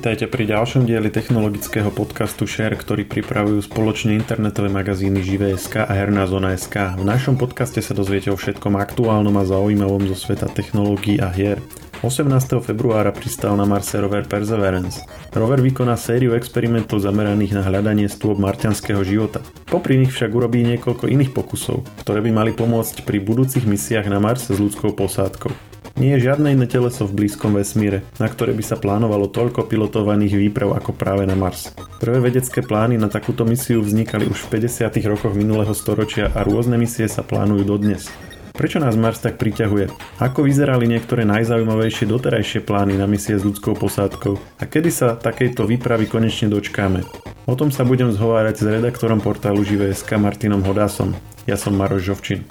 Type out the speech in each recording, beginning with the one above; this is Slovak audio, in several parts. Vítajte pri ďalšom dieli technologického podcastu SHARE, ktorý pripravujú spoločne internetové magazíny Živé.sk a Herná zona.sk. V našom podcaste sa dozviete o všetkom aktuálnom a zaujímavom zo sveta technológií a hier. 18. februára pristal na Marse rover Perseverance. Rover vykoná sériu experimentov zameraných na hľadanie stôp marťanského života. Popri nich však urobí niekoľko iných pokusov, ktoré by mali pomôcť pri budúcich misiách na Marse s ľudskou posádkou. Nie je žiadne iné teleso v blízkom vesmíre, na ktoré by sa plánovalo toľko pilotovaných výprav ako práve na Mars. Prvé vedecké plány na takúto misiu vznikali už v 50. rokoch minulého storočia a rôzne misie sa plánujú dodnes. Prečo nás Mars tak priťahuje? Ako vyzerali niektoré najzaujímavejšie doterajšie plány na misie s ľudskou posádkou? A kedy sa takejto výpravy konečne dočkáme? O tom sa budem zhovárať s redaktorom portálu Živé.sk Martinom Hodásom. Ja som Maroš Žofčin.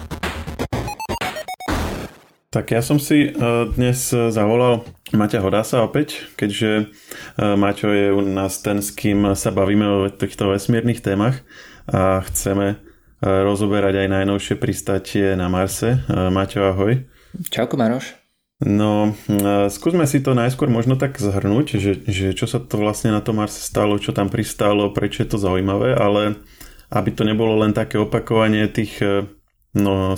Tak ja som si dnes zavolal Maťa Hodása opäť, keďže Maťo je u nás ten, s kým sa bavíme o týchto vesmírnych témach a chceme rozoberať aj najnovšie pristátie na Marse. Maťo, ahoj. Čauko, Maroš. No, skúsme si to najskôr možno tak zhrnúť, že čo sa to vlastne na tom Marse stalo, čo tam pristálo, prečo je to zaujímavé, ale aby to nebolo len také opakovanie tých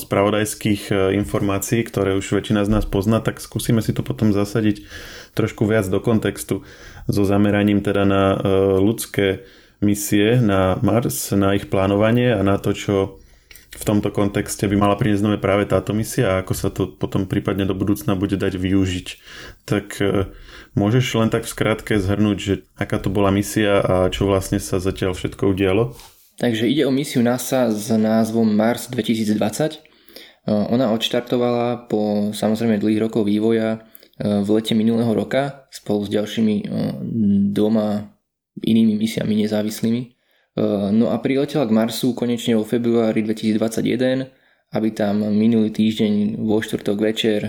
spravodajských informácií, ktoré už väčšina z nás pozná, tak skúsime si to potom zasadiť trošku viac do kontextu so zameraním teda na ľudské misie na Mars, na ich plánovanie a na to, čo v tomto kontexte by mala priniesť nové práve táto misia a ako sa to potom prípadne do budúcna bude dať využiť. Tak môžeš len tak v skratke zhrnúť, že aká to bola misia a čo vlastne sa zatiaľ všetko udialo? Takže ide o misiu NASA s názvom Mars 2020. Ona odštartovala po samozrejme dlhých rokov vývoja v lete minulého roka spolu s ďalšími dvoma inými misiami nezávislými. No a priletela k Marsu konečne vo februári 2021, aby tam minulý týždeň vo štvrtok večer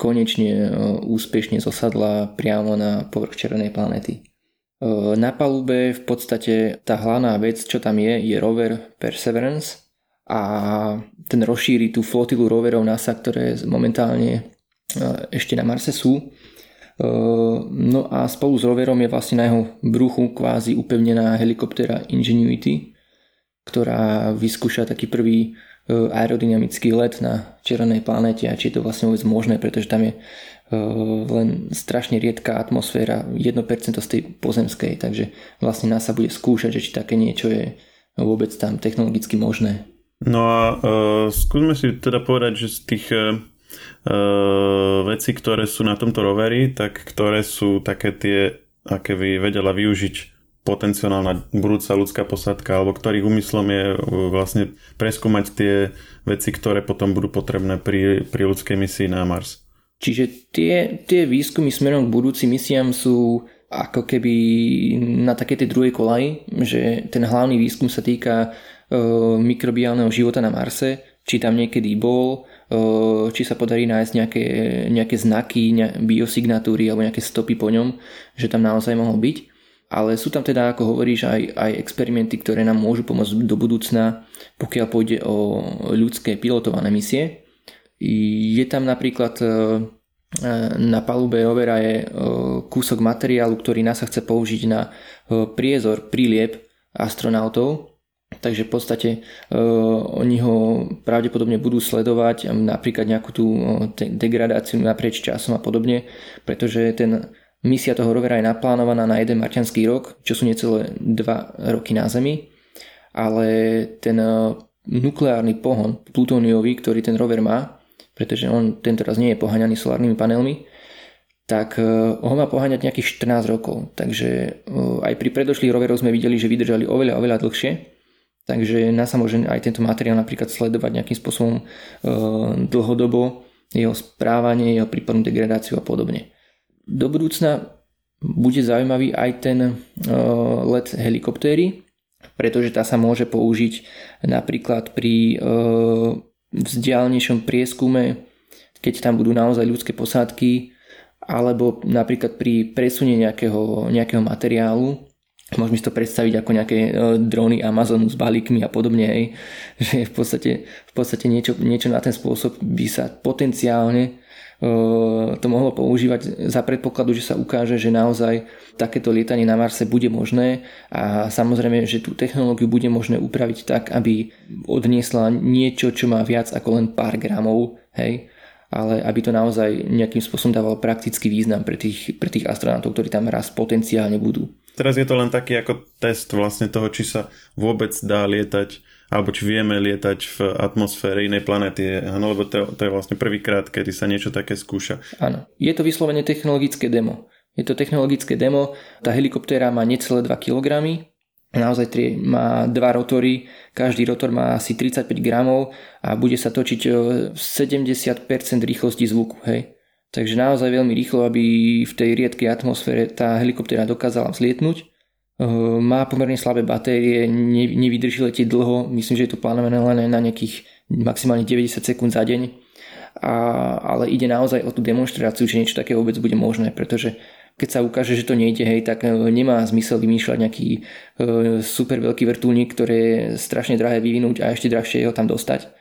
konečne úspešne zosadla priamo na povrch červenej planéty. Na palube v podstate tá hlavná vec, čo tam je rover Perseverance a ten rozšíri tú flotilu roverov NASA, ktoré momentálne ešte na Marse sú. No a spolu s roverom je vlastne na jeho bruchu kvázi upevnená helikoptéra Ingenuity, ktorá vyskúša taký prvý aerodynamický let na červenej planéte a či je to vlastne vôbec možné, pretože tam je len strašne riedká atmosféra, 1% z tej pozemskej, takže vlastne NASA bude skúšať, že či také niečo je vôbec tam technologicky možné. No a skúsme si teda povedať, že z tých vecí, ktoré sú na tomto roveri, tak ktoré sú také tie, aké by vedela využiť potenciálna budúca ľudská posádka, alebo ktorých úmyslom je vlastne preskúmať tie veci, ktoré potom budú potrebné pri ľudskej misii na Mars. Čiže tie výskumy smerom k budúcim misiám sú ako keby na takej tej druhej kolaji, že ten hlavný výskum sa týka mikrobiálneho života na Marse, či tam niekedy bol, či sa podarí nájsť nejaké znaky, biosignatúry alebo nejaké stopy po ňom, že tam naozaj mohol byť. Ale sú tam teda, ako hovoríš, aj experimenty, ktoré nám môžu pomôcť do budúcna, pokiaľ pôjde o ľudské pilotované misie. Je tam napríklad na palube rovera je kúsok materiálu, ktorý NASA chce použiť na priezor, príliep astronautov, takže v podstate oni ho pravdepodobne budú sledovať napríklad nejakú tú degradáciu naprieč časom a podobne, pretože misia toho rovera je naplánovaná na jeden marťanský rok, čo sú necelé 2 roky na Zemi, ale ten nukleárny pohon plutóniový, ktorý ten rover má, pretože on tento raz nie je poháňaný solárnymi panelmi, tak ho má poháňať nejakých 14 rokov. Takže aj pri predošlých roveroch sme videli, že vydržali oveľa, oveľa dlhšie. Takže NASA môže aj tento materiál napríklad sledovať nejakým spôsobom dlhodobo, jeho správanie, jeho prípadnú degradáciu a podobne. Do budúcna bude zaujímavý aj ten let helikoptéry, pretože tá sa môže použiť napríklad pri vzdialenejšom prieskume, keď tam budú naozaj ľudské posádky, alebo napríklad pri presune nejakého materiálu Môžeme si to predstaviť ako nejaké dróny Amazon s balíkmi a podobne, hej. Že v podstate niečo na ten spôsob by sa potenciálne to mohlo používať za predpokladu, že sa ukáže, že naozaj takéto lietanie na Marse bude možné a samozrejme, že tú technológiu bude možné upraviť tak, aby odniesla niečo, čo má viac ako len pár gramov, hej. Ale aby to naozaj nejakým spôsobom dávalo praktický význam pre tých astronautov, ktorí tam raz potenciálne budú. Teraz je to len taký ako test vlastne toho, či sa vôbec dá lietať, alebo či vieme lietať v atmosfére inej planéty. Áno, lebo to je vlastne prvýkrát, kedy sa niečo také skúša. Áno, je to vyslovene technologické demo. Tá helikoptéra má necelé 2 kg, naozaj má 2 rotory, každý rotor má asi 35 gramov a bude sa točiť 70% rýchlosti zvuku, hej. Takže naozaj veľmi rýchlo, aby v tej riedkej atmosfére tá helikoptéra dokázala vzlietnúť. Má pomerne slabé batérie, nevydrží letieť dlho, myslím, že je to plánované len na nejakých maximálne 90 sekúnd za deň. Ale ide naozaj o tú demonstráciu, že niečo také vôbec bude možné, pretože keď sa ukáže, že to nejde, hej, tak nemá zmysel vymýšľať nejaký super veľký vrtuľník, ktorý je strašne drahé vyvinúť a ešte drahšie ho tam dostať.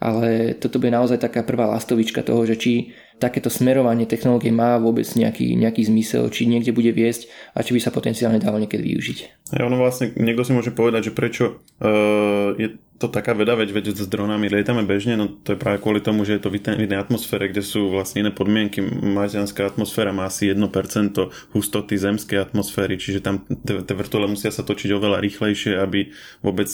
Ale toto bude naozaj taká prvá lastovička toho, že či takéto smerovanie technológie má vôbec nejaký zmysel, či niekde bude viesť a či by sa potenciálne dalo niekedy využiť. Ja, ono vlastne, niekto si môže povedať, že prečo je to taká veda, veď s dronami lietame bežne, no to je práve kvôli tomu, že je to v inej atmosfére, kde sú vlastne iné podmienky. Marzianská atmosféra má asi 1% hustoty zemskej atmosféry, čiže tam tie vrtuľe musia sa točiť oveľa rýchlejšie, aby vôbec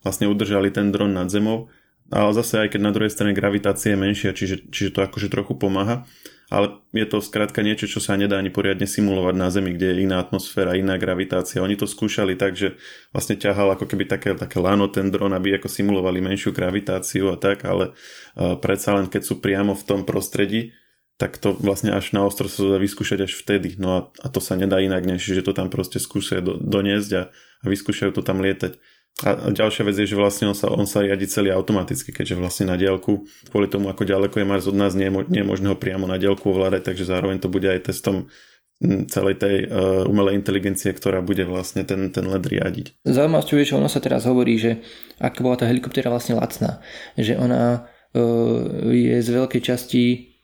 vlastne udržali ten dron nad zemou. Ale zase aj keď na druhej strane gravitácia je menšia, čiže to akože trochu pomáha. Ale je to skrátka niečo, čo sa nedá ani poriadne simulovať na Zemi, kde je iná atmosféra, iná gravitácia. Oni to skúšali tak, že vlastne ťahal ako keby také lano ten dron, aby ako simulovali menšiu gravitáciu a tak, ale predsa len keď sú priamo v tom prostredí, tak to vlastne až na ostro sa dá vyskúšať až vtedy. No a to sa nedá inak, než že to tam proste skúšajú doniesť a vyskúšajú to tam lietať. A ďalšia vec je, že vlastne on sa riadi celý automaticky, keďže vlastne na diaľku, kvôli tomu ako ďaleko je Mars od nás, nie je možné ho priamo na diaľku ovládať, takže zároveň to bude aj testom celej tej umelej inteligencie, ktorá bude vlastne ten led riadiť. Zaujímavosťou je, že ono sa teraz hovorí, že ak bola tá helikoptéra vlastne lacná, že ona je z veľkej časti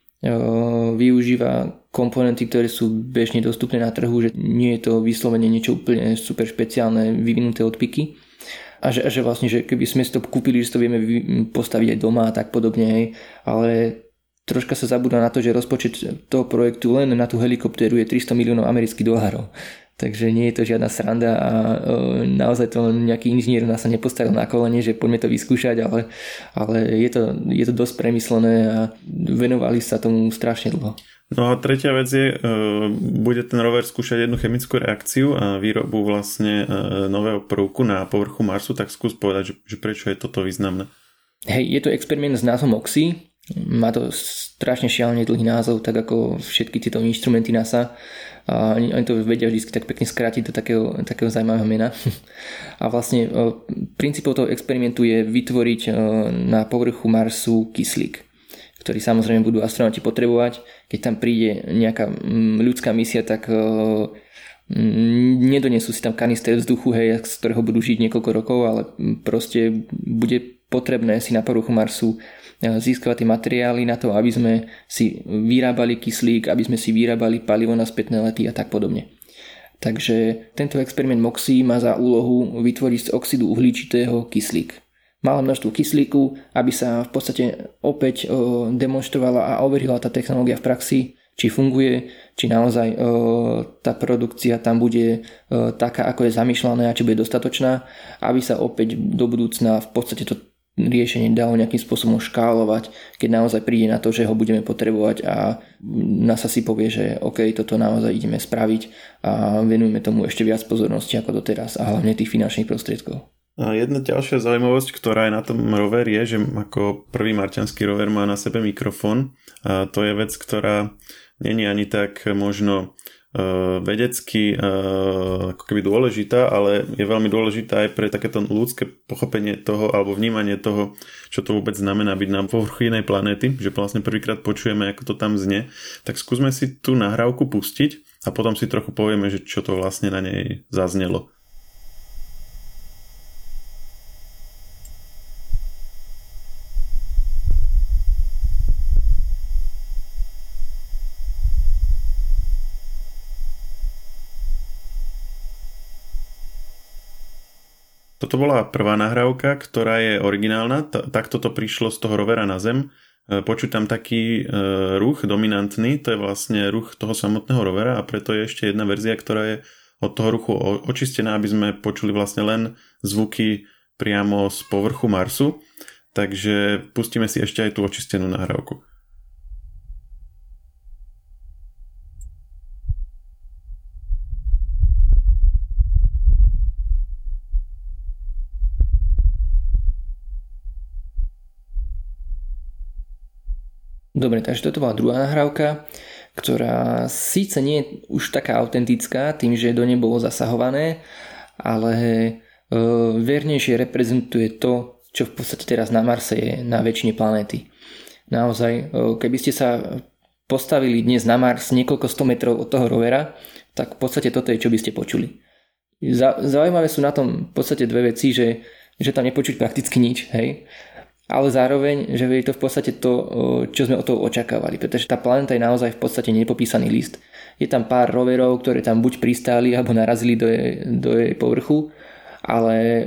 využíva komponenty, ktoré sú bežne dostupné na trhu, že nie je to vyslovene niečo úplne super špeciálne vyvinuté odpiky. A že vlastne, že keby sme si to kúpili, že to vieme postaviť aj doma a tak podobne, hej. Ale troška sa zabudá na to, že rozpočet toho projektu len na tú helikoptéru je $300 miliónov. Takže nie je to žiadna sranda a naozaj to nejaký inžinier nás sa nepostavil na kolene, že poďme to vyskúšať, ale je to dosť premyslené a venovali sa tomu strašne dlho. No a tretia vec je, bude ten rover skúšať jednu chemickú reakciu a výrobu vlastne nového prvku na povrchu Marsu, tak skús povedať, že prečo je toto významné. Hej, je to experiment s názvom MOXIE. Má to strašne šialene dlhý názov, tak ako všetky tieto inštrumenty NASA. A oni to vedia vždy tak pekne skrátiť do takého zaujímavého mena. A vlastne princípom toho experimentu je vytvoriť na povrchu Marsu kyslík, ktorý samozrejme budú astronauti potrebovať. Keď tam príde nejaká ľudská misia, tak nedonesú si tam kanister vzduchu, hej, z ktorého budú žiť niekoľko rokov, ale proste bude potrebné si na povrchu Marsu získavať tie materiály na to, aby sme si vyrábali kyslík, aby sme si vyrábali palivo na spätné lety a tak podobne. Takže tento experiment MOXIE má za úlohu vytvoriť z oxidu uhličitého kyslík. Malé množstvo kyslíku, aby sa v podstate opäť demonštrovala a overila tá technológia v praxi, či funguje, či naozaj tá produkcia tam bude taká, ako je zamýšľaná a či bude dostatočná, aby sa opäť do budúcna v podstate to riešenie dalo nejakým spôsobom škálovať, keď naozaj príde na to, že ho budeme potrebovať a NASA si povie, že OK, toto naozaj ideme spraviť a venujeme tomu ešte viac pozornosti ako doteraz a hlavne tých finančných prostriedkov. A jedna ďalšia zaujímavosť, ktorá je na tom rover, je, že ako prvý marťanský rover má na sebe mikrofón a to je vec, ktorá nie je ani tak možno vedecky ako keby dôležitá, ale je veľmi dôležitá aj pre takéto ľudské pochopenie toho alebo vnímanie toho, čo to vôbec znamená byť na povrchu inej planéty, že vlastne prvýkrát počujeme, ako to tam znie. Tak skúsme si tú nahrávku pustiť a potom si trochu povieme, že čo to vlastne na nej zaznelo. Toto bola prvá nahrávka, ktorá je originálna. Takto to prišlo z toho rovera na Zem. Počuť tam taký ruch dominantný, to je vlastne ruch toho samotného rovera a preto je ešte jedna verzia, ktorá je od toho ruchu očistená, aby sme počuli vlastne len zvuky priamo z povrchu Marsu. Takže pustíme si ešte aj tú očistenú nahrávku. Dobre, takže toto bola druhá nahrávka, ktorá síce nie je už taká autentická tým, že do nej bolo zasahované, ale vernejšie reprezentuje to, čo v podstate teraz na Marse je na väčšine planéty. Naozaj, keby ste sa postavili dnes na Mars niekoľko 100 metrov od toho rovera, tak v podstate toto je, čo by ste počuli. Zaujímavé sú na tom v podstate dve veci, že tam nepočuť prakticky nič, hej? Ale zároveň, že je to v podstate to, čo sme od toho očakávali, pretože tá planéta je naozaj v podstate nepopísaný list. Je tam pár roverov, ktoré tam buď pristáli alebo narazili do jej povrchu, ale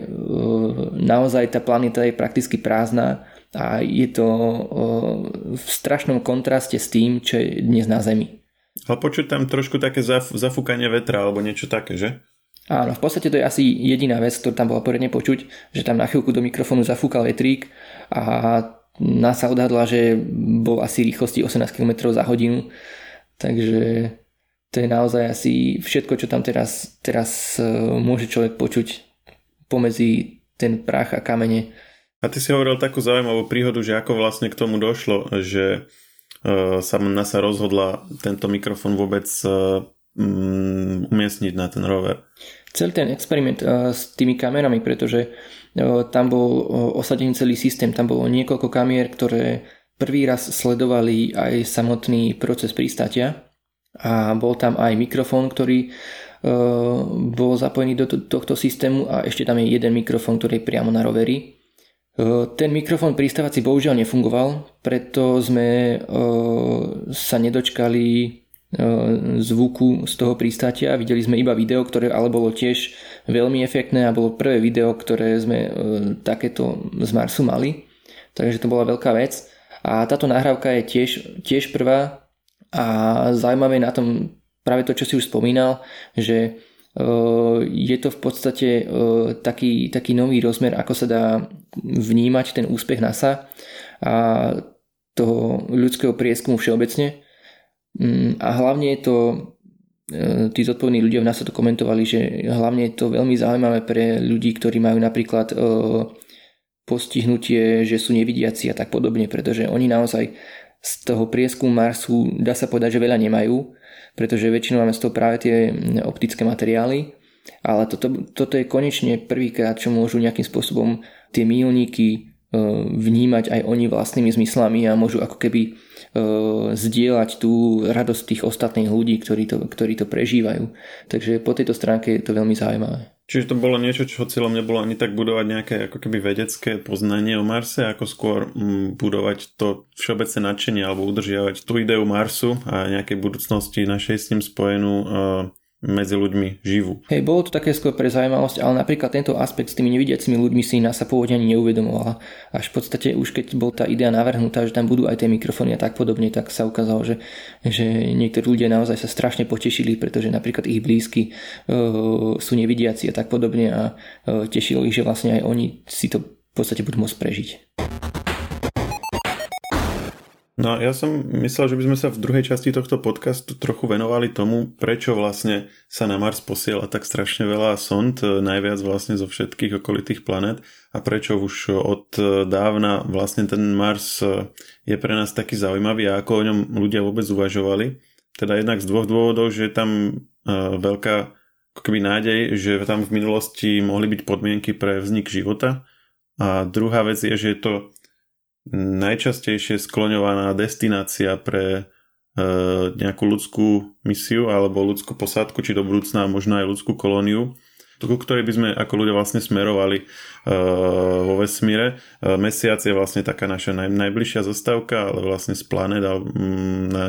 naozaj tá planéta je prakticky prázdna a je to v strašnom kontraste s tým, čo je dnes na Zemi. Ale počuť tam trošku také zafúkanie vetra alebo niečo také, že? Áno, v podstate to je asi jediná vec, ktorú tam bola poriadne počuť, že tam na chvíľku do mikrofónu zafúkal vetrík a NASA odhadla, že bol asi rýchlosti 18 km za hodinu, takže to je naozaj asi všetko, čo tam teraz môže človek počuť pomedzi ten prach a kamene. A ty si hovoril takú zaujímavú príhodu, že ako vlastne k tomu došlo, že sa NASA rozhodla tento mikrofón vôbec umiestniť na ten rover. Celý ten experiment s tými kamerami, pretože tam bol osadený celý systém, tam bolo niekoľko kamier, ktoré prvý raz sledovali aj samotný proces pristátia a bol tam aj mikrofón, ktorý bol zapojený do tohto systému a ešte tam je jeden mikrofón, ktorý je priamo na roveri. Ten mikrofón pristávací bohužiaľ nefungoval, preto sme sa nedočkali zvuku z toho pristátia. Videli sme iba video, ktoré ale bolo tiež veľmi efektné a bolo prvé video, ktoré sme takéto z Marsu mali. Takže to bola veľká vec. A táto nahrávka je tiež prvá a zaujímavé na tom práve to, čo si už spomínal, že je to v podstate taký nový rozmer, ako sa dá vnímať ten úspech NASA a toho ľudského prieskumu všeobecne. A hlavne je to, tí zodpovední ľudia v nás to komentovali, že hlavne je to veľmi zaujímavé pre ľudí, ktorí majú napríklad postihnutie, že sú nevidiaci a tak podobne, pretože oni naozaj z toho prieskumu Marsu dá sa povedať, že veľa nemajú, pretože väčšinou máme z toho práve tie optické materiály, ale toto je konečne prvýkrát, čo môžu nejakým spôsobom tie míľníky vnímať aj oni vlastnými zmyslami a môžu ako keby zdieľať tú radosť tých ostatných ľudí, ktorí to prežívajú. Takže po tejto stránke je to veľmi zaujímavé. Čiže to bolo niečo, čo cieľom nebolo ani tak budovať nejaké ako keby vedecké poznanie o Marse, ako skôr budovať to všeobecné nadšenie alebo udržiavať tú ideu Marsu a nejakej budúcnosti našej s ním spojenú medzi ľuďmi živú. Hej, bolo to také skôr pre zaujímavosť, ale napríklad tento aspekt s tými nevidiacimi ľuďmi si NASA pôvodne ani neuvedomovala. Až v podstate už keď bol tá idea navrhnutá, že tam budú aj tie mikrofóny a tak podobne, tak sa ukázalo, že niektorí ľudia naozaj sa strašne potešili, pretože napríklad ich blízky sú nevidiaci a tak podobne a tešilo ich, že vlastne aj oni si to v podstate budú môcť prežiť. No ja som myslel, že by sme sa v druhej časti tohto podcastu trochu venovali tomu, prečo vlastne sa na Mars posiela tak strašne veľa sond, najviac vlastne zo všetkých okolitých planét a prečo už od dávna vlastne ten Mars je pre nás taký zaujímavý a ako o ňom ľudia vôbec uvažovali. Teda jednak z dvoch dôvodov, že je tam veľká nádej, že tam v minulosti mohli byť podmienky pre vznik života a druhá vec je, že je to najčastejšie skloňovaná destinácia pre nejakú ľudskú misiu alebo ľudskú posádku, či do budúcna možno aj ľudskú kolóniu, ku ktorej by sme ako ľudia vlastne smerovali vo vesmíre. Mesiac je vlastne taká naša najbližšia zastávka, ale vlastne z planet a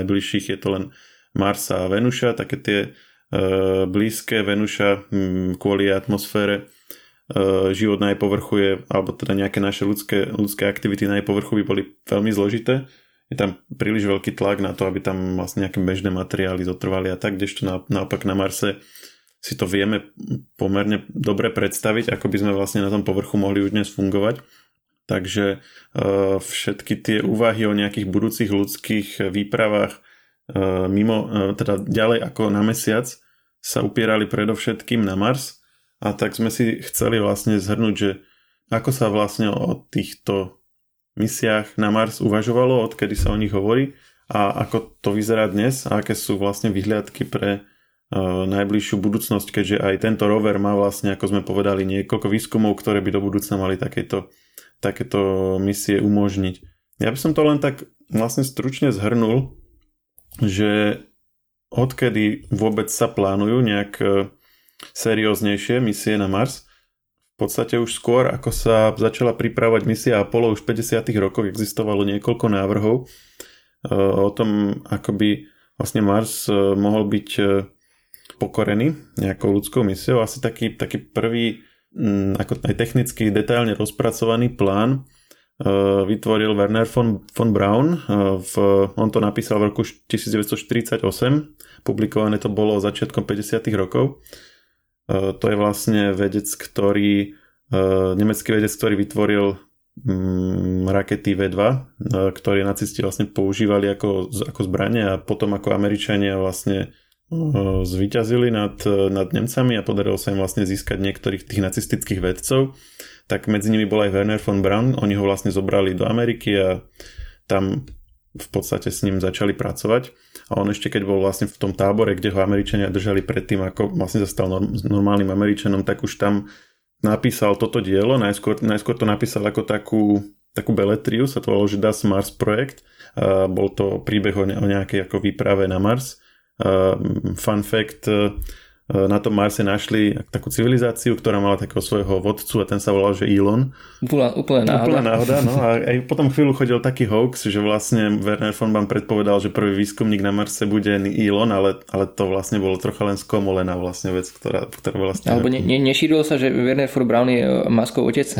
najbližších je to len Mars a Venuša, také tie blízke. Venuša kvôli atmosfére život na jej povrchu je, alebo teda nejaké naše ľudské aktivity na jej povrchu by boli veľmi zložité. Je tam príliš veľký tlak na to, aby tam vlastne nejaké bežné materiály zotrvali a tak, kdežto naopak na Marse si to vieme pomerne dobre predstaviť, ako by sme vlastne na tom povrchu mohli už dnes fungovať. Takže všetky tie úvahy o nejakých budúcich ľudských výpravách mimo, teda ďalej ako na mesiac, sa upierali predovšetkým na Mars, a tak sme si chceli vlastne zhrnúť, že ako sa vlastne o týchto misiách na Mars uvažovalo, odkedy sa o nich hovorí a ako to vyzerá dnes a aké sú vlastne vyhliadky pre najbližšiu budúcnosť, keďže aj tento rover má vlastne, ako sme povedali, niekoľko výskumov, ktoré by do budúcna mali takéto misie umožniť. Ja by som to len tak vlastne stručne zhrnul, že odkedy vôbec sa plánujú nejak serióznejšie misie na Mars, v podstate už skôr, ako sa začala pripravovať misia Apollo, už v 50. rokoch existovalo niekoľko návrhov o tom, ako by vlastne Mars mohol byť pokorený nejakou ľudskou misiou. Asi taký prvý ako aj technicky detailne rozpracovaný plán vytvoril Wernher von Braun. On to napísal v roku 1948. Publikované to bolo začiatkom 50. rokov. To je vlastne nemecký vedec, ktorý vytvoril rakety V2, ktoré nacisti vlastne používali ako zbranie a potom ako Američania vlastne zvíťazili nad Nemcami a podarilo sa im vlastne získať niektorých tých nacistických vedcov, tak medzi nimi bol aj Wernher von Braun. Oni ho vlastne zobrali do Ameriky a tam v podstate s ním začali pracovať, a on ešte keď bol vlastne v tom tábore, kde ho Američania držali predtým, ako vlastne sa stal normálnym Američanom, tak už tam napísal toto dielo. Najskôr to napísal ako takú beletriu, sa to volalo, že Das Marsprojekt. Bol to príbeh o nejakej ako výprave na Mars. Fun fact, na tom Marse našli takú civilizáciu, ktorá mala takého svojho vodcu a ten sa volal, že Elon. Úplná náhoda. No a aj potom chvíľu chodil taký hoax, že vlastne Wernher von Braun predpovedal, že prvý výskumník na Marse bude Elon, ale to vlastne bolo trocha len skomolená vlastne vec, ktorá bola vlastne... Alebo nešírilo sa, že Wernher von Braun je Muskov otec?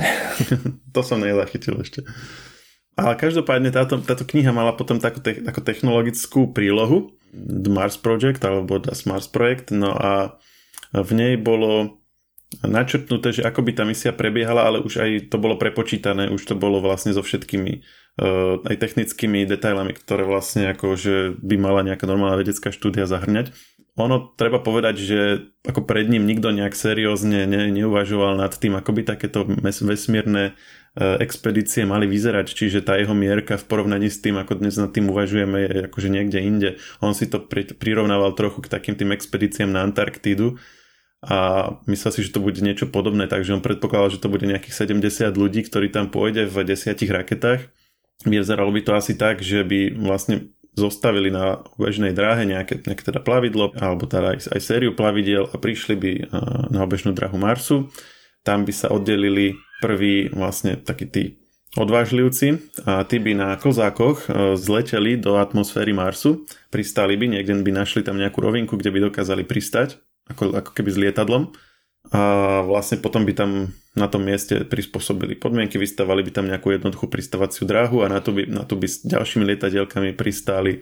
To som nezachytil ešte. Ale každopádne táto kniha mala potom takú technologickú prílohu Mars Project alebo Das Marsprojekt, no a v nej bolo načrtnuté, že ako by tá misia prebiehala, ale už aj to bolo prepočítané, už to bolo vlastne so všetkými aj technickými detailami, ktoré vlastne akože by mala nejaká normálna vedecká štúdia zahrňať. Ono treba povedať, že ako pred ním nikto nejak seriózne neuvažoval nad tým, ako by takéto vesmírne expedície mali vyzerať, čiže tá jeho mierka v porovnaní s tým, ako dnes nad tým uvažujeme, je akože niekde inde. On si to prirovnával trochu k takým tým expedíciám na Antarktídu a myslel si, že to bude niečo podobné, takže on predpokladal, že to bude nejakých 70 ľudí, ktorí tam pôjde v 10 raketách. Vyzeralo by to asi tak, že by vlastne zostavili na obežnej dráhe nejaké teda plavidlo, alebo teda aj sériu plavidiel a prišli by na obežnú dráhu Marsu. Tam by sa oddelili prví vlastne takí tí odvážlivci a tí by na kozákoch zleteli do atmosféry Marsu, pristali by, niekde by našli tam nejakú rovinku, kde by dokázali pristať, ako keby s lietadlom, a vlastne potom by tam na tom mieste prispôsobili podmienky, vystavali by tam nejakú jednoduchú pristávaciu dráhu a na to by s ďalšími lietadielkami pristáli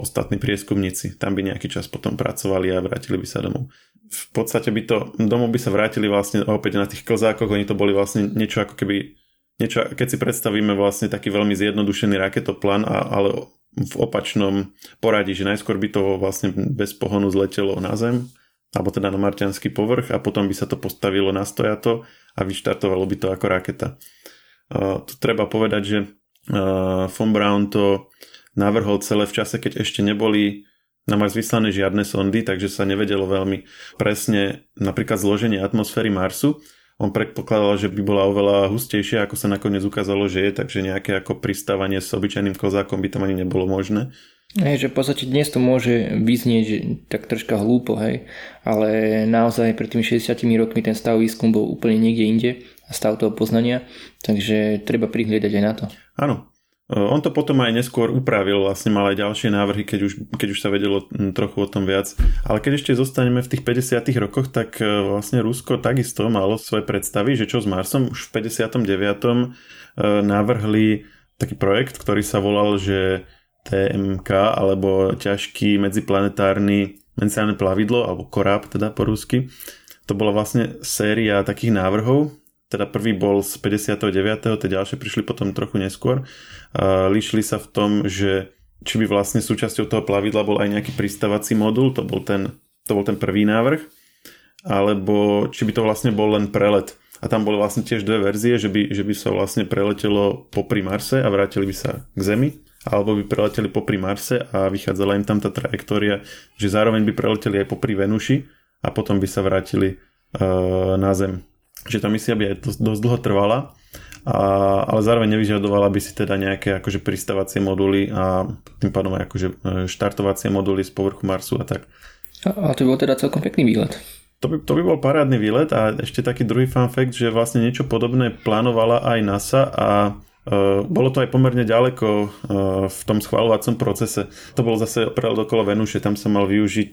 ostatní prieskumníci. Tam by nejaký čas potom pracovali a vrátili by sa domov. V podstate domov by sa vrátili vlastne opäť na tých klzákoch. Oni to boli vlastne niečo ako keby, keď si predstavíme vlastne taký veľmi zjednodušený raketoplán, ale v opačnom poradí, že najskôr by to vlastne bez pohonu zletelo na Zem, alebo teda na marťanský povrch, a potom by sa to postavilo na stojato a vyštartovalo by to ako raketa. Tu treba povedať, že von Braun to navrhol celé v čase, keď ešte neboli na Mars vyslané žiadne sondy, takže sa nevedelo veľmi presne napríklad zloženie atmosféry Marsu. On predpokladal, že by bola oveľa hustejšia, ako sa nakoniec ukázalo, že je, takže nejaké ako pristávanie s obyčajným kozákom by tam ani nebolo možné. Hej, že v podstate dnes to môže vyznieť tak troška hlúpo, hej, ale naozaj pred tými 60 rokmi ten stav výskum bol úplne niekde inde a stav toho poznania, takže treba prihliadať aj na to. Áno, on to potom aj neskôr upravil, vlastne mal aj ďalšie návrhy, keď už sa vedelo trochu o tom viac. Ale keď ešte zostaneme v tých 50 rokoch, tak vlastne Rusko takisto malo svoje predstavy, že čo s Marsom, už v 59. navrhli taký projekt, ktorý sa volal, že TMK, alebo ťažký medziplanetárne plavidlo, alebo koráb teda po rusky. To bola vlastne séria takých návrhov, teda prvý bol z 59., tie ďalšie prišli potom trochu neskôr. Líšili sa v tom, že či by vlastne súčasťou toho plavidla bol aj nejaký pristávací modul, to bol ten prvý návrh, alebo či by to vlastne bol len prelet. A tam boli vlastne tiež dve verzie, že by sa vlastne preletelo popri Marse a vrátili by sa k Zemi, alebo by preleteli popri Marse a vychádzala im tam tá trajektória, že zároveň by preleteli aj popri Venuši a potom by sa vrátili na Zem. Že tá misia by aj dosť dlho trvala, ale zároveň nevyžadovala by si teda nejaké akože pristávacie moduly a tým pádom aj akože štartovacie moduly z povrchu Marsu a tak. A to bol teda celkom pekný výlet. To by bol parádny výlet a ešte taký druhý fun fact, že vlastne niečo podobné plánovala aj NASA a bolo to aj pomerne ďaleko v tom schvaľovacom procese. To bolo zase prelet okolo Venuše, tam sa mal využiť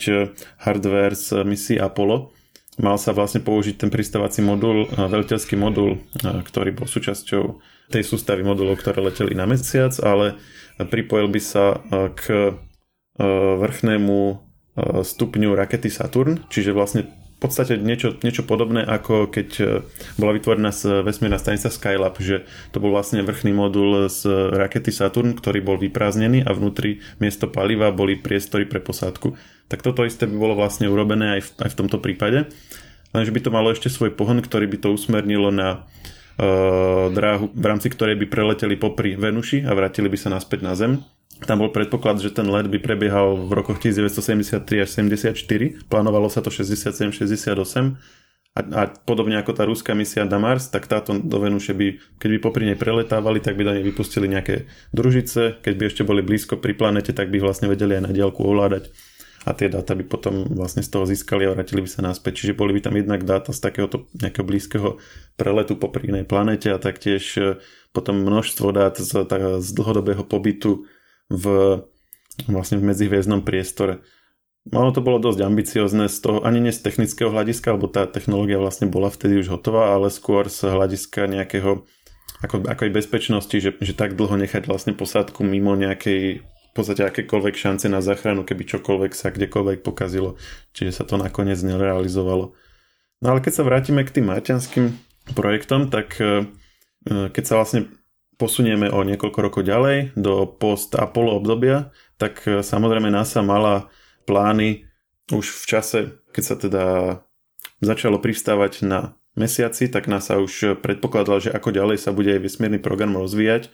hardware z misie Apollo. Mal sa vlastne použiť ten pristávací modul, veliteľský modul, ktorý bol súčasťou tej sústavy modulov, ktoré leteli na mesiac, ale pripojil by sa k vrchnému stupňu rakety Saturn, čiže vlastne v podstate niečo podobné, ako keď bola vytvorená vesmírna stanica Skylab, že to bol vlastne vrchný modul z rakety Saturn, ktorý bol vyprázdnený a vnútri miesto paliva boli priestory pre posádku. Tak toto isté by bolo vlastne urobené aj v tomto prípade, lenže by to malo ešte svoj pohon, ktorý by to usmernilo na dráhu, v rámci ktorej by preleteli popri Venuši a vrátili by sa naspäť na Zem. Tam bol predpoklad, že ten let by prebiehal v rokoch 1973 až 1974, plánovalo sa to 67-68 a podobne ako tá ruská misia na Mars, tak táto do Venuše by, keď by popri nej preletávali, tak by do nej vypustili nejaké družice, keď by ešte boli blízko pri planete, tak by ich vlastne vedeli aj na diaľku ovládať a tie dáta by potom vlastne z toho získali a vrátili by sa naspäť, čiže boli by tam jednak dáta z takéhoto nejakého blízkeho preletu popri inej planete a taktiež potom množstvo dát z dlhodobého pobytu v medzihviezdnom priestore. Ono to bolo dosť ambiciozne z toho, ani nie z technického hľadiska, lebo tá technológia vlastne bola vtedy už hotová, ale skôr z hľadiska nejakého ako aj bezpečnosti, že tak dlho nechať vlastne posádku mimo nejakej v podstate akékoľvek šance na záchranu, keby čokoľvek sa kdekoľvek pokazilo. Čiže sa to nakoniec nerealizovalo. No ale keď sa vrátime k tým marťanským projektom, tak keď sa vlastne posunieme o niekoľko rokov ďalej do post-Apollo obdobia, tak samozrejme NASA mala plány už v čase, keď sa teda začalo pristávať na mesiaci, tak NASA už predpokladala, že ako ďalej sa bude aj vesmírny program rozvíjať,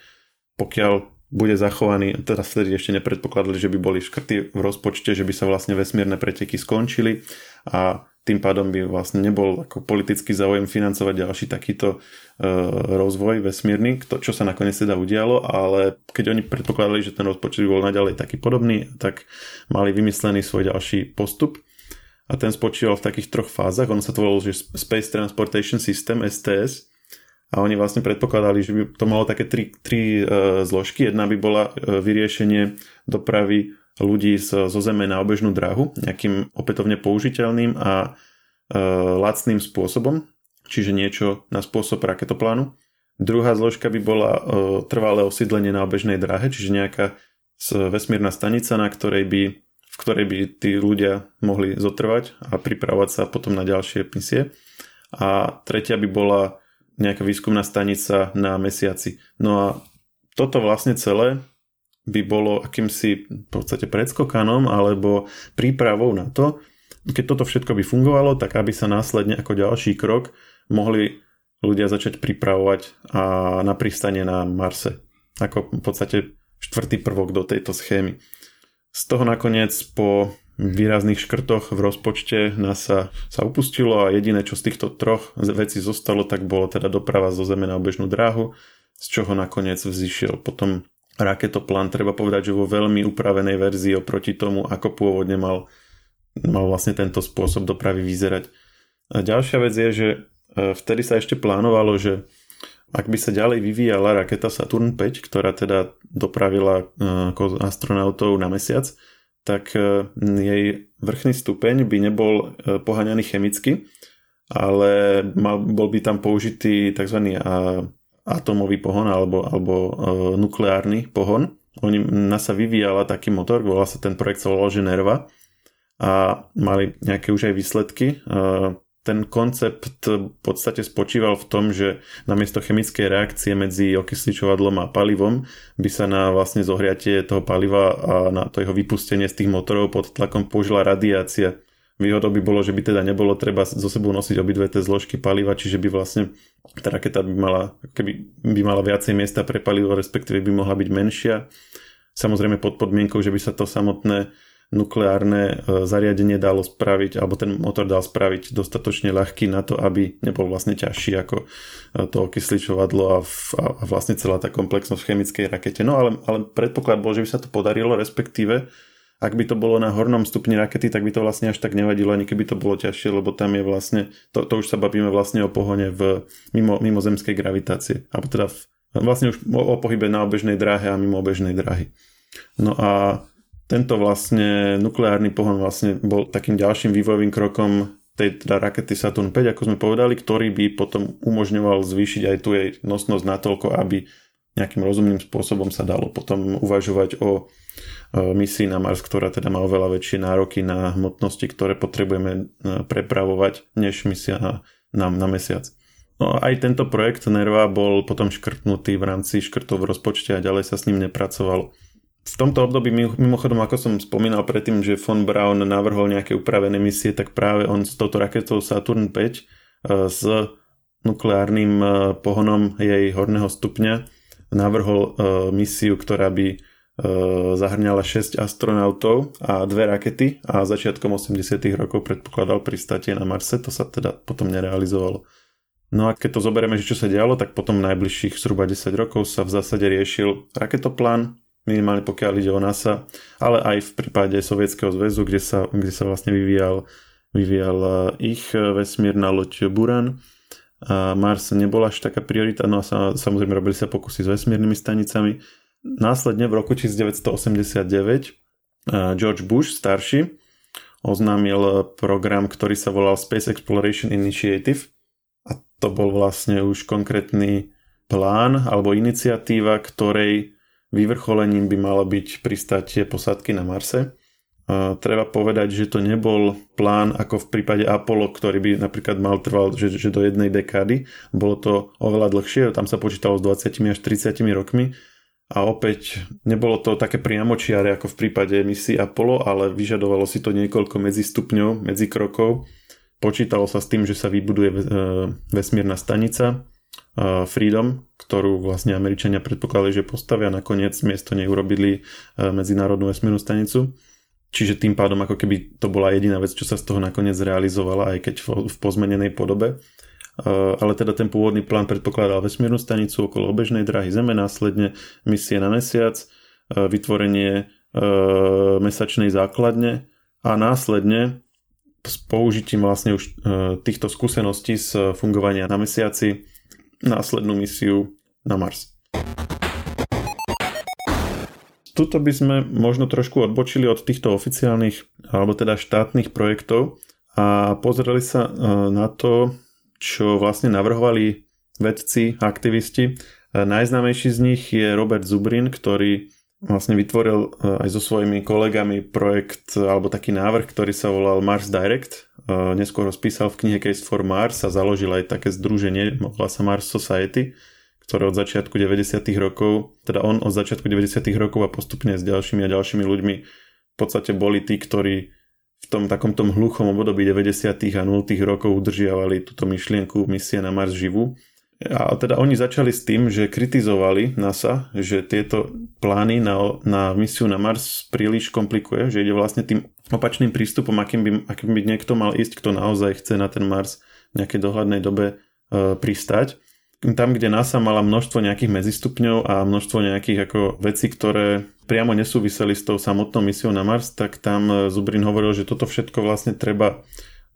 pokiaľ bude zachovaný, teda vtedy ešte nepredpokladali, že by boli škrty v rozpočte, že by sa vlastne vesmírne preteky skončili a tým pádom by vlastne nebol ako politický záujem financovať ďalší takýto rozvoj vesmírny, čo sa nakoniec teda udialo, ale keď oni predpokladali, že ten rozpočet bol naďalej taký podobný, tak mali vymyslený svoj ďalší postup a ten spočíval v takých troch fázach. On sa to volal, že Space Transportation System, STS, a oni vlastne predpokladali, že by to malo také tri zložky. Jedna by bola vyriešenie dopravy ľudí zo Zeme na obežnú dráhu nejakým opätovne použiteľným a lacným spôsobom, čiže niečo na spôsob raketoplánu. Druhá zložka by bola trvalé osídlenie na obežnej dráhe, čiže nejaká vesmírna stanica, v ktorej by tí ľudia mohli zotrvať a pripravovať sa potom na ďalšie misie. A tretia by bola nejaká výskumná stanica na mesiaci. No a toto vlastne celé by bolo akýmsi v podstate predskokanom alebo prípravou na to, keď toto všetko by fungovalo, tak aby sa následne ako ďalší krok mohli ľudia začať pripravovať na pristanie na Marse. Ako v podstate štvrtý prvok do tejto schémy. Z toho nakoniec po výrazných škrtoch v rozpočte NASA sa upustilo a jediné, čo z týchto troch vecí zostalo, tak bolo teda doprava zo Zeme na obežnú dráhu, z čoho nakoniec vzýšiel potom raketoplán, treba povedať, že vo veľmi upravenej verzii oproti tomu, ako pôvodne mal vlastne tento spôsob dopravy vyzerať. A ďalšia vec je, že vtedy sa ešte plánovalo, že ak by sa ďalej vyvíjala raketa Saturn 5, ktorá teda dopravila astronautov na mesiac, tak jej vrchný stupeň by nebol poháňaný chemicky, ale bol by tam použitý tzv. Atomový pohon alebo nukleárny pohon. NASA vyvíjala taký motor, volal sa ten projekt, sa volal že NERVA, a mali nejaké už aj výsledky. Ten koncept v podstate spočíval v tom, že namiesto chemickej reakcie medzi okysličovadlom a palivom by sa na vlastne zohriatie toho paliva a na to jeho vypustenie z tých motorov pod tlakom použila radiácia. Výhodou by bolo, že by teda nebolo treba so sebou nosiť obidve tie zložky paliva, čiže by vlastne tá raketa by mala viacej miesta pre palivo, respektíve by mohla byť menšia. Samozrejme pod podmienkou, že by sa to samotné nukleárne zariadenie dalo spraviť, alebo ten motor dal spraviť dostatočne ľahký na to, aby nebol vlastne ťažší ako to okysličovadlo a vlastne celá tá komplexnosť v chemickej rakete. No ale predpoklad bol, že by sa to podarilo, respektíve ak by to bolo na hornom stupni rakety, tak by to vlastne až tak nevadilo, ani keby to bolo ťažšie, lebo tam je vlastne, to už sa bavíme vlastne o pohone mimozemskej gravitácie, alebo teda vlastne už o pohybe na obežnej dráhe a mimo obežnej dráhy. No a tento vlastne nukleárny pohon vlastne bol takým ďalším vývojovým krokom tej teda rakety Saturn 5, ako sme povedali, ktorý by potom umožňoval zvýšiť aj tú jej nosnosť natoľko, aby nejakým rozumným spôsobom sa dalo potom uvažovať o misii na Mars, ktorá teda má oveľa väčšie nároky na hmotnosti, ktoré potrebujeme prepravovať, než misia na mesiac. No, aj tento projekt NERVA bol potom škrtnutý v rámci škrtov v rozpočte a ďalej sa s ním nepracovalo. V tomto období, mimochodom, ako som spomínal predtým, že von Braun navrhol nejaké upravené misie, tak práve on s touto raketou Saturn 5 s nukleárnym pohonom jej horného stupňa navrhol misiu, ktorá by zahrňala 6 astronautov a 2 rakety a začiatkom 80. rokov predpokladal pristátie na Marse, to sa teda potom nerealizovalo. No a keď to zoberieme, že čo sa dialo, tak potom najbližších zhruba 10 rokov sa v zásade riešil raketoplán, minimálne pokiaľ ide o NASA, ale aj v prípade Sovietskeho zväzu, kde sa vlastne vyvíjala ich vesmírna loď Buran. A Mars nebola až taká priorita, no a samozrejme robili sa pokusy s vesmírnymi stanicami. Následne v roku 1989 George Bush starší oznámil program, ktorý sa volal Space Exploration Initiative, a to bol vlastne už konkrétny plán alebo iniciatíva, ktorej vyvrcholením by malo byť pristátie posádky na Marse. Treba povedať, že to nebol plán ako v prípade Apollo, ktorý by napríklad trval že do jednej dekády. Bolo to oveľa dlhšie, tam sa počítalo s 20 až 30 rokmi a opäť nebolo to také priamočiare ako v prípade misie Apollo, ale vyžadovalo si to niekoľko medzistupňov, medzikrokov. Počítalo sa s tým, že sa vybuduje vesmírna stanica Freedom, ktorú vlastne Američania predpokladali, že postavia, nakoniec miesto nej urobili medzinárodnú vesmírnu stanicu. Čiže tým pádom ako keby to bola jediná vec, čo sa z toho nakoniec realizovala, aj keď v pozmenenej podobe. Ale teda ten pôvodný plán predpokladal vesmírnu stanicu okolo obežnej dráhy Zeme, následne misie na mesiac, vytvorenie mesačnej základne a následne s použitím vlastne už týchto skúseností z fungovania na mesiaci následnú misiu na Mars. Tuto by sme možno trošku odbočili od týchto oficiálnych alebo teda štátnych projektov a pozreli sa na to, čo vlastne navrhovali vedci, aktivisti. Najznámejší z nich je Robert Zubrin, ktorý vlastne vytvoril aj so svojimi kolegami projekt alebo taký návrh, ktorý sa volal Mars Direct. Neskôr ho spísal v knihe Case for Mars a založil aj také združenie, volá sa Mars Society, ktoré od začiatku 90. rokov, teda on od začiatku 90. rokov a postupne s ďalšími a ďalšími ľuďmi v podstate boli tí, ktorí v tom takomto hluchom období 90. a 0. rokov udržiavali túto myšlienku misie na Mars živú. A teda oni začali s tým, že kritizovali NASA, že tieto plány na misiu na Mars príliš komplikuje, že ide vlastne tým opačným prístupom, akým by niekto mal ísť, kto naozaj chce na ten Mars v nejakej dohľadnej dobe pristať. tam, kde NASA mala množstvo nejakých medzistupňov a množstvo nejakých ako vecí, ktoré priamo nesúviseli s tou samotnou misiou na Mars, tak tam Zubrin hovoril, že toto všetko vlastne treba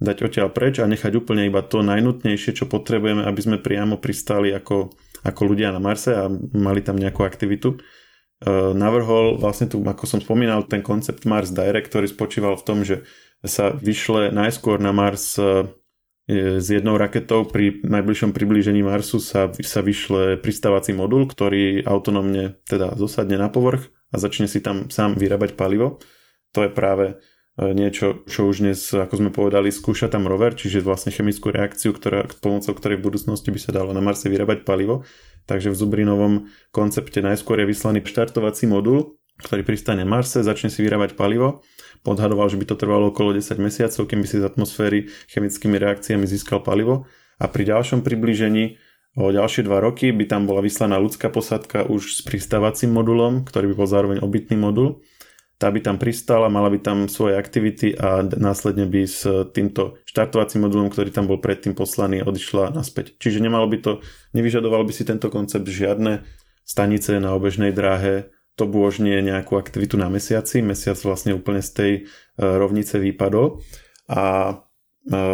dať odtiaľ preč a nechať úplne iba to najnutnejšie, čo potrebujeme, aby sme priamo pristali ako ľudia na Marse a mali tam nejakú aktivitu. Navrhol vlastne tu, ako som spomínal, ten koncept Mars Direct, ktorý spočíval v tom, že sa vyšle najskôr na Mars s jednou raketou, pri najbližšom priblížení Marsu sa vyšle pristávací modul, ktorý autonómne teda zosadne na povrch a začne si tam sám vyrábať palivo. To je práve niečo, čo už dnes, ako sme povedali, skúša tam rover, čiže vlastne chemickú reakciu, pomocou ktorej v budúcnosti by sa dalo na Marse vyrábať palivo. Takže v Zubrinovom koncepte najskôr je vyslaný štartovací modul, ktorý pristane na Marse, začne si vyrábať palivo. Odhadoval, že by to trvalo okolo 10 mesiacov, kým by si z atmosféry chemickými reakciami získal palivo, a pri ďalšom priblížení o ďalšie 2 roky by tam bola vyslaná ľudská posádka už s pristávacím modulom, ktorý by bol zároveň obytný modul. Tá by tam pristala, mala by tam svoje aktivity a následne by s týmto štartovacím modulom, ktorý tam bol predtým poslaný, odišla naspäť. Čiže nemalo by to, nevyžadoval by si tento koncept žiadne stanice na obežnej dráhe, to bôžne nejakú aktivitu na mesiaci. Mesiac vlastne úplne z tej rovnice výpadol. A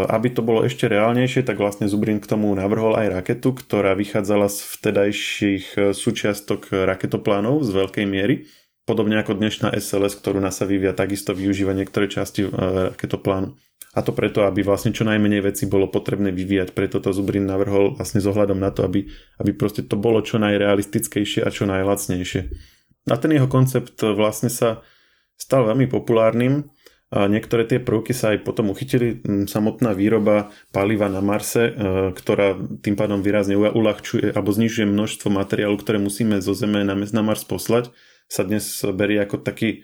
aby to bolo ešte reálnejšie, tak vlastne Zubrin k tomu navrhol aj raketu, ktorá vychádzala z vtedajších súčiastok raketoplánov z veľkej miery. Podobne ako dnešná SLS, ktorú NASA vyvíja, takisto využíva niektoré časti raketoplánu. A to preto, aby vlastne čo najmenej vecí bolo potrebné vyvíjať. Preto to Zubrin navrhol vlastne s ohľadom na to, aby proste to bolo čo najrealistickejšie a čo najlacnejšie. A ten jeho koncept vlastne sa stal veľmi populárnym. Niektoré tie prvky sa aj potom uchytili. Samotná výroba paliva na Marse, ktorá tým pádom výrazne uľahčuje alebo znižuje množstvo materiálu, ktoré musíme zo Zeme na Mars poslať, sa dnes berie ako taký,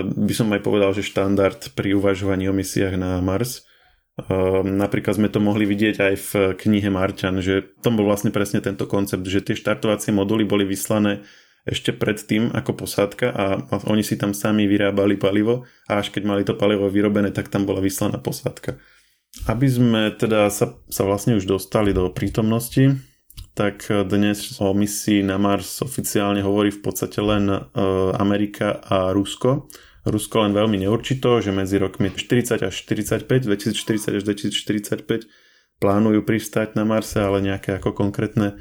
by som aj povedal, že štandard pri uvažovaní o misiách na Mars. Napríklad sme to mohli vidieť aj v knihe Marťan, že tam bol vlastne presne tento koncept, že tie štartovacie moduly boli vyslané ešte predtým ako posádka a oni si tam sami vyrábali palivo a až keď mali to palivo vyrobené, tak tam bola vyslaná posádka. Aby sme teda sa vlastne už dostali do prítomnosti, tak dnes o misii na Mars oficiálne hovorí v podstate len Amerika a Rusko. Rusko len veľmi neurčito, že medzi rokmi 2040 až 2045 plánujú pristať na Marse, ale nejaké ako konkrétne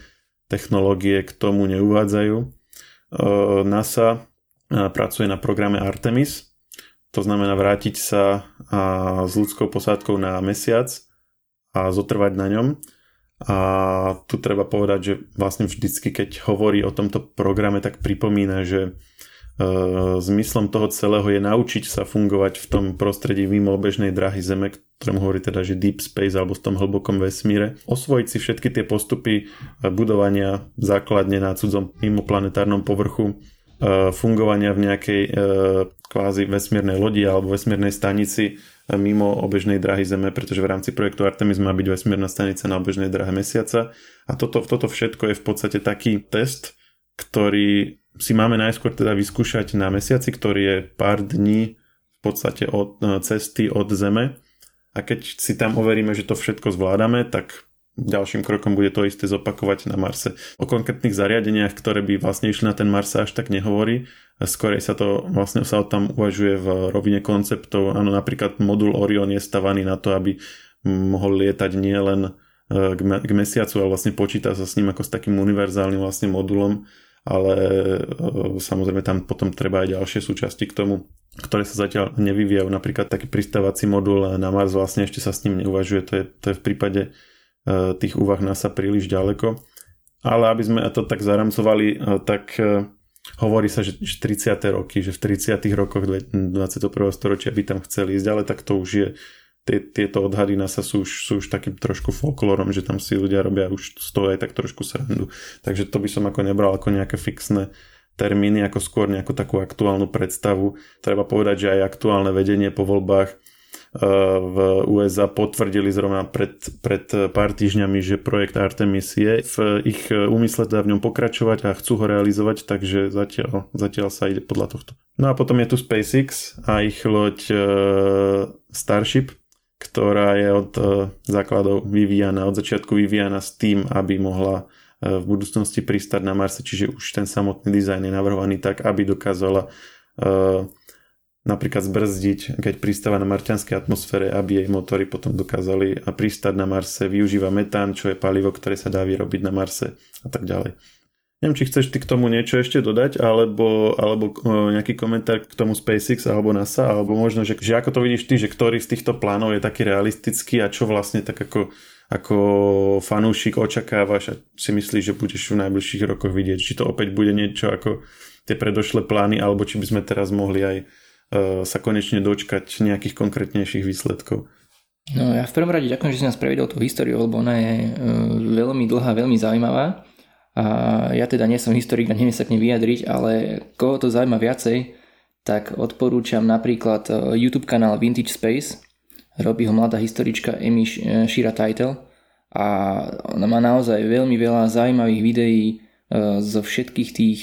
technológie k tomu neuvádzajú. NASA pracuje na programe Artemis, to znamená vrátiť sa s ľudskou posádkou na mesiac a zotrvať na ňom. A tu treba povedať, že vlastne vždycky, keď hovorí o tomto programe, tak pripomína, že zmyslom toho celého je naučiť sa fungovať v tom prostredí mimo obežnej dráhy Zeme, ktorému hovorí teda, že Deep Space alebo v tom hlbokom vesmíre. Osvojiť si všetky tie postupy budovania základne na cudzom mimoplanetárnom povrchu, fungovania v nejakej kvázi vesmírnej lodi alebo vesmírnej stanici mimo obežnej dráhy Zeme, pretože v rámci projektu Artemis má byť vesmírna stanica na obežnej dráhe Mesiaca. A toto všetko je v podstate taký test, ktorý si máme najskôr teda vyskúšať na mesiaci, ktorý je pár dní v podstate od cesty od Zeme, a keď si tam overíme, že to všetko zvládame, tak ďalším krokom bude to isté zopakovať na Marse. O konkrétnych zariadeniach, ktoré by vlastne išli na ten Mars, až tak nehovorí, skorej sa to vlastne sa tam uvažuje v rovine konceptov. Áno, napríklad modul Orion je stavaný na to, aby mohol lietať nielen k mesiacu, ale vlastne počíta sa s ním ako s takým univerzálnym vlastne modulom, ale samozrejme tam potom treba aj ďalšie súčasti k tomu, ktoré sa zatiaľ nevyvíjajú. Napríklad taký pristávací modul na Mars vlastne ešte sa s ním neuvažuje, to je v prípade tých úvah NASA príliš ďaleko. Ale aby sme to tak zaramcovali, tak hovorí sa, že 30. roky, že v 30. rokoch 21. storočia by tam chceli ísť, ale tak to už je, tieto odhady NASA sú už takým trošku folklorom, že tam si ľudia robia už z toho aj tak trošku srandu. Takže to by som ako nebral ako nejaké fixné termíny, ako skôr nejakú takú aktuálnu predstavu. Treba povedať, že aj aktuálne vedenie po voľbách v USA potvrdili zrovna pred pár týždňami, že projekt Artemis je v ich úmysle teda v ňom pokračovať a chcú ho realizovať, takže zatiaľ sa ide podľa tohto. No a potom je tu SpaceX a ich loď Starship, ktorá je od základov vyvíjana, od začiatku vyvíjana s tým, aby mohla v budúcnosti pristať na Marse, čiže už ten samotný dizajn je navrhovaný tak, aby dokázala napríklad zbrzdiť, keď pristáva na marťanskej atmosfére, aby jej motory potom dokázali pristať na Marse, využíva metán, čo je palivo, ktoré sa dá vyrobiť na Marse a tak ďalej. Neviem, či chceš ty k tomu niečo ešte dodať, alebo nejaký komentár k tomu SpaceX alebo NASA, alebo možno, že ako to vidíš ty, že ktorý z týchto plánov je taký realistický a čo vlastne tak ako fanúšik očakávaš a si myslíš, že budeš v najbližších rokoch vidieť, či to opäť bude niečo ako tie predošlé plány, alebo či by sme teraz mohli aj sa konečne dočkať nejakých konkrétnejších výsledkov. No ja v prvom rade ďakujem, že si nás prevedol tú históriu, lebo ona je veľmi dlhá, veľmi zaujímavá a ja teda nie som historik a neviem sa k nej vyjadriť, ale koho to zaujíma viacej, tak odporúčam napríklad YouTube kanál Vintage Space, robí ho mladá historička Amy Shira Teitel a ona má naozaj veľmi veľa zaujímavých videí zo všetkých tých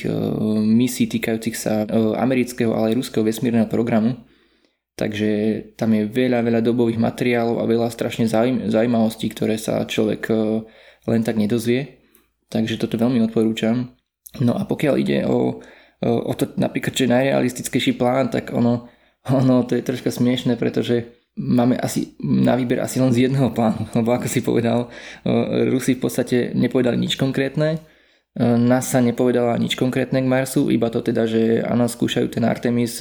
misií týkajúcich sa amerického, ale aj ruského vesmírneho programu. Takže tam je veľa dobových materiálov a veľa strašne zaujímavostí, ktoré sa človek len tak nedozvie. Takže toto veľmi odporúčam. No a pokiaľ ide o to napríklad, čo je najrealistickejší plán, tak ono to je troška smiešné, pretože máme asi na výber asi len z jedného plánu, lebo ako si povedal, Rusi v podstate nepovedali nič konkrétne, NASA nepovedala nič konkrétne k Marsu, iba to teda, že áno, skúšajú ten Artemis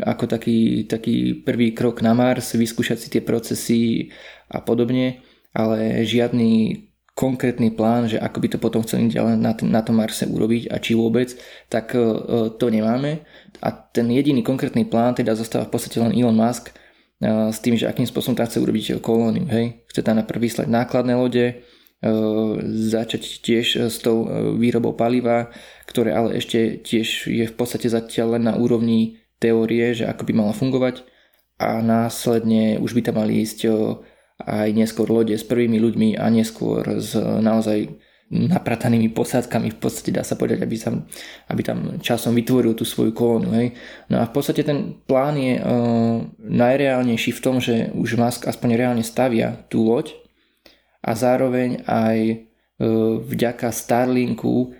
ako taký prvý krok na Mars, vyskúšať si tie procesy a podobne, ale žiadny konkrétny plán, že ako by to potom chceli ďalej na tom Marse urobiť a či vôbec, tak to nemáme. A ten jediný konkrétny plán teda zostáva v podstate len Elon Musk s tým, že akým spôsobom tá chce urobiť kolóniu. Hej? Chce tam najprv vyslať nákladné lode, začať tiež s tou výrobou paliva, ktoré ale ešte tiež je v podstate zatiaľ len na úrovni teórie, že ako by mala fungovať a následne už by tam mali ísť aj neskôr lode s prvými ľuďmi a neskôr s naozaj napratanými posádkami, v podstate dá sa povedať, aby tam časom vytvoril tú svoju kolónu. Hej. No a v podstate ten plán je najreálnejší v tom, že už Musk aspoň reálne stavia tú loď a zároveň aj vďaka Starlinku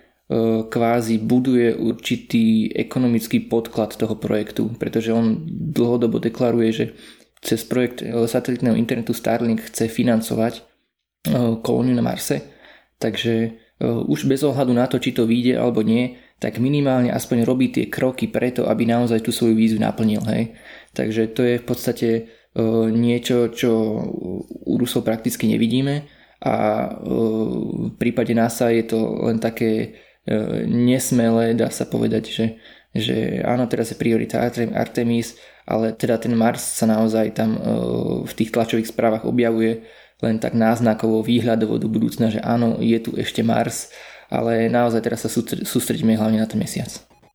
kvázi buduje určitý ekonomický podklad toho projektu, pretože on dlhodobo deklaruje, že cez projekt satelitného internetu Starlink chce financovať kolóniu na Marse, takže už bez ohľadu na to, či to vyjde alebo nie, tak minimálne aspoň robí tie kroky preto, aby naozaj tú svoju výzvu naplnil. Hej. Takže to je v podstate niečo, čo u Rusov prakticky nevidíme a v prípade NASA je to len také nesmelé, dá sa povedať, že áno, teraz je priorita Artemis, ale teda ten Mars sa naozaj tam v tých tlačových správach objavuje len tak náznakovo, výhľadovo do budúcna, že áno, je tu ešte Mars, ale naozaj teraz sa sústredíme hlavne na ten mesiac.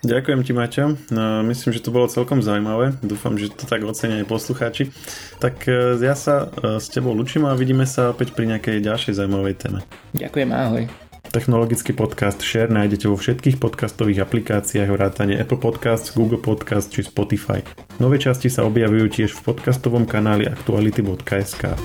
Ďakujem ti, Maťo. Myslím, že to bolo celkom zaujímavé. Dúfam, že to tak ocenia aj poslucháči. Tak ja sa s tebou ľúčim a vidíme sa opäť pri nejakej ďalšej zaujímavej téme. Ďakujem, ahoj. Technologický podcast Share nájdete vo všetkých podcastových aplikáciách vrátane Apple Podcasts, Google Podcasts či Spotify. Nové časti sa objavujú tiež v podcastovom kanáli aktuality.sk.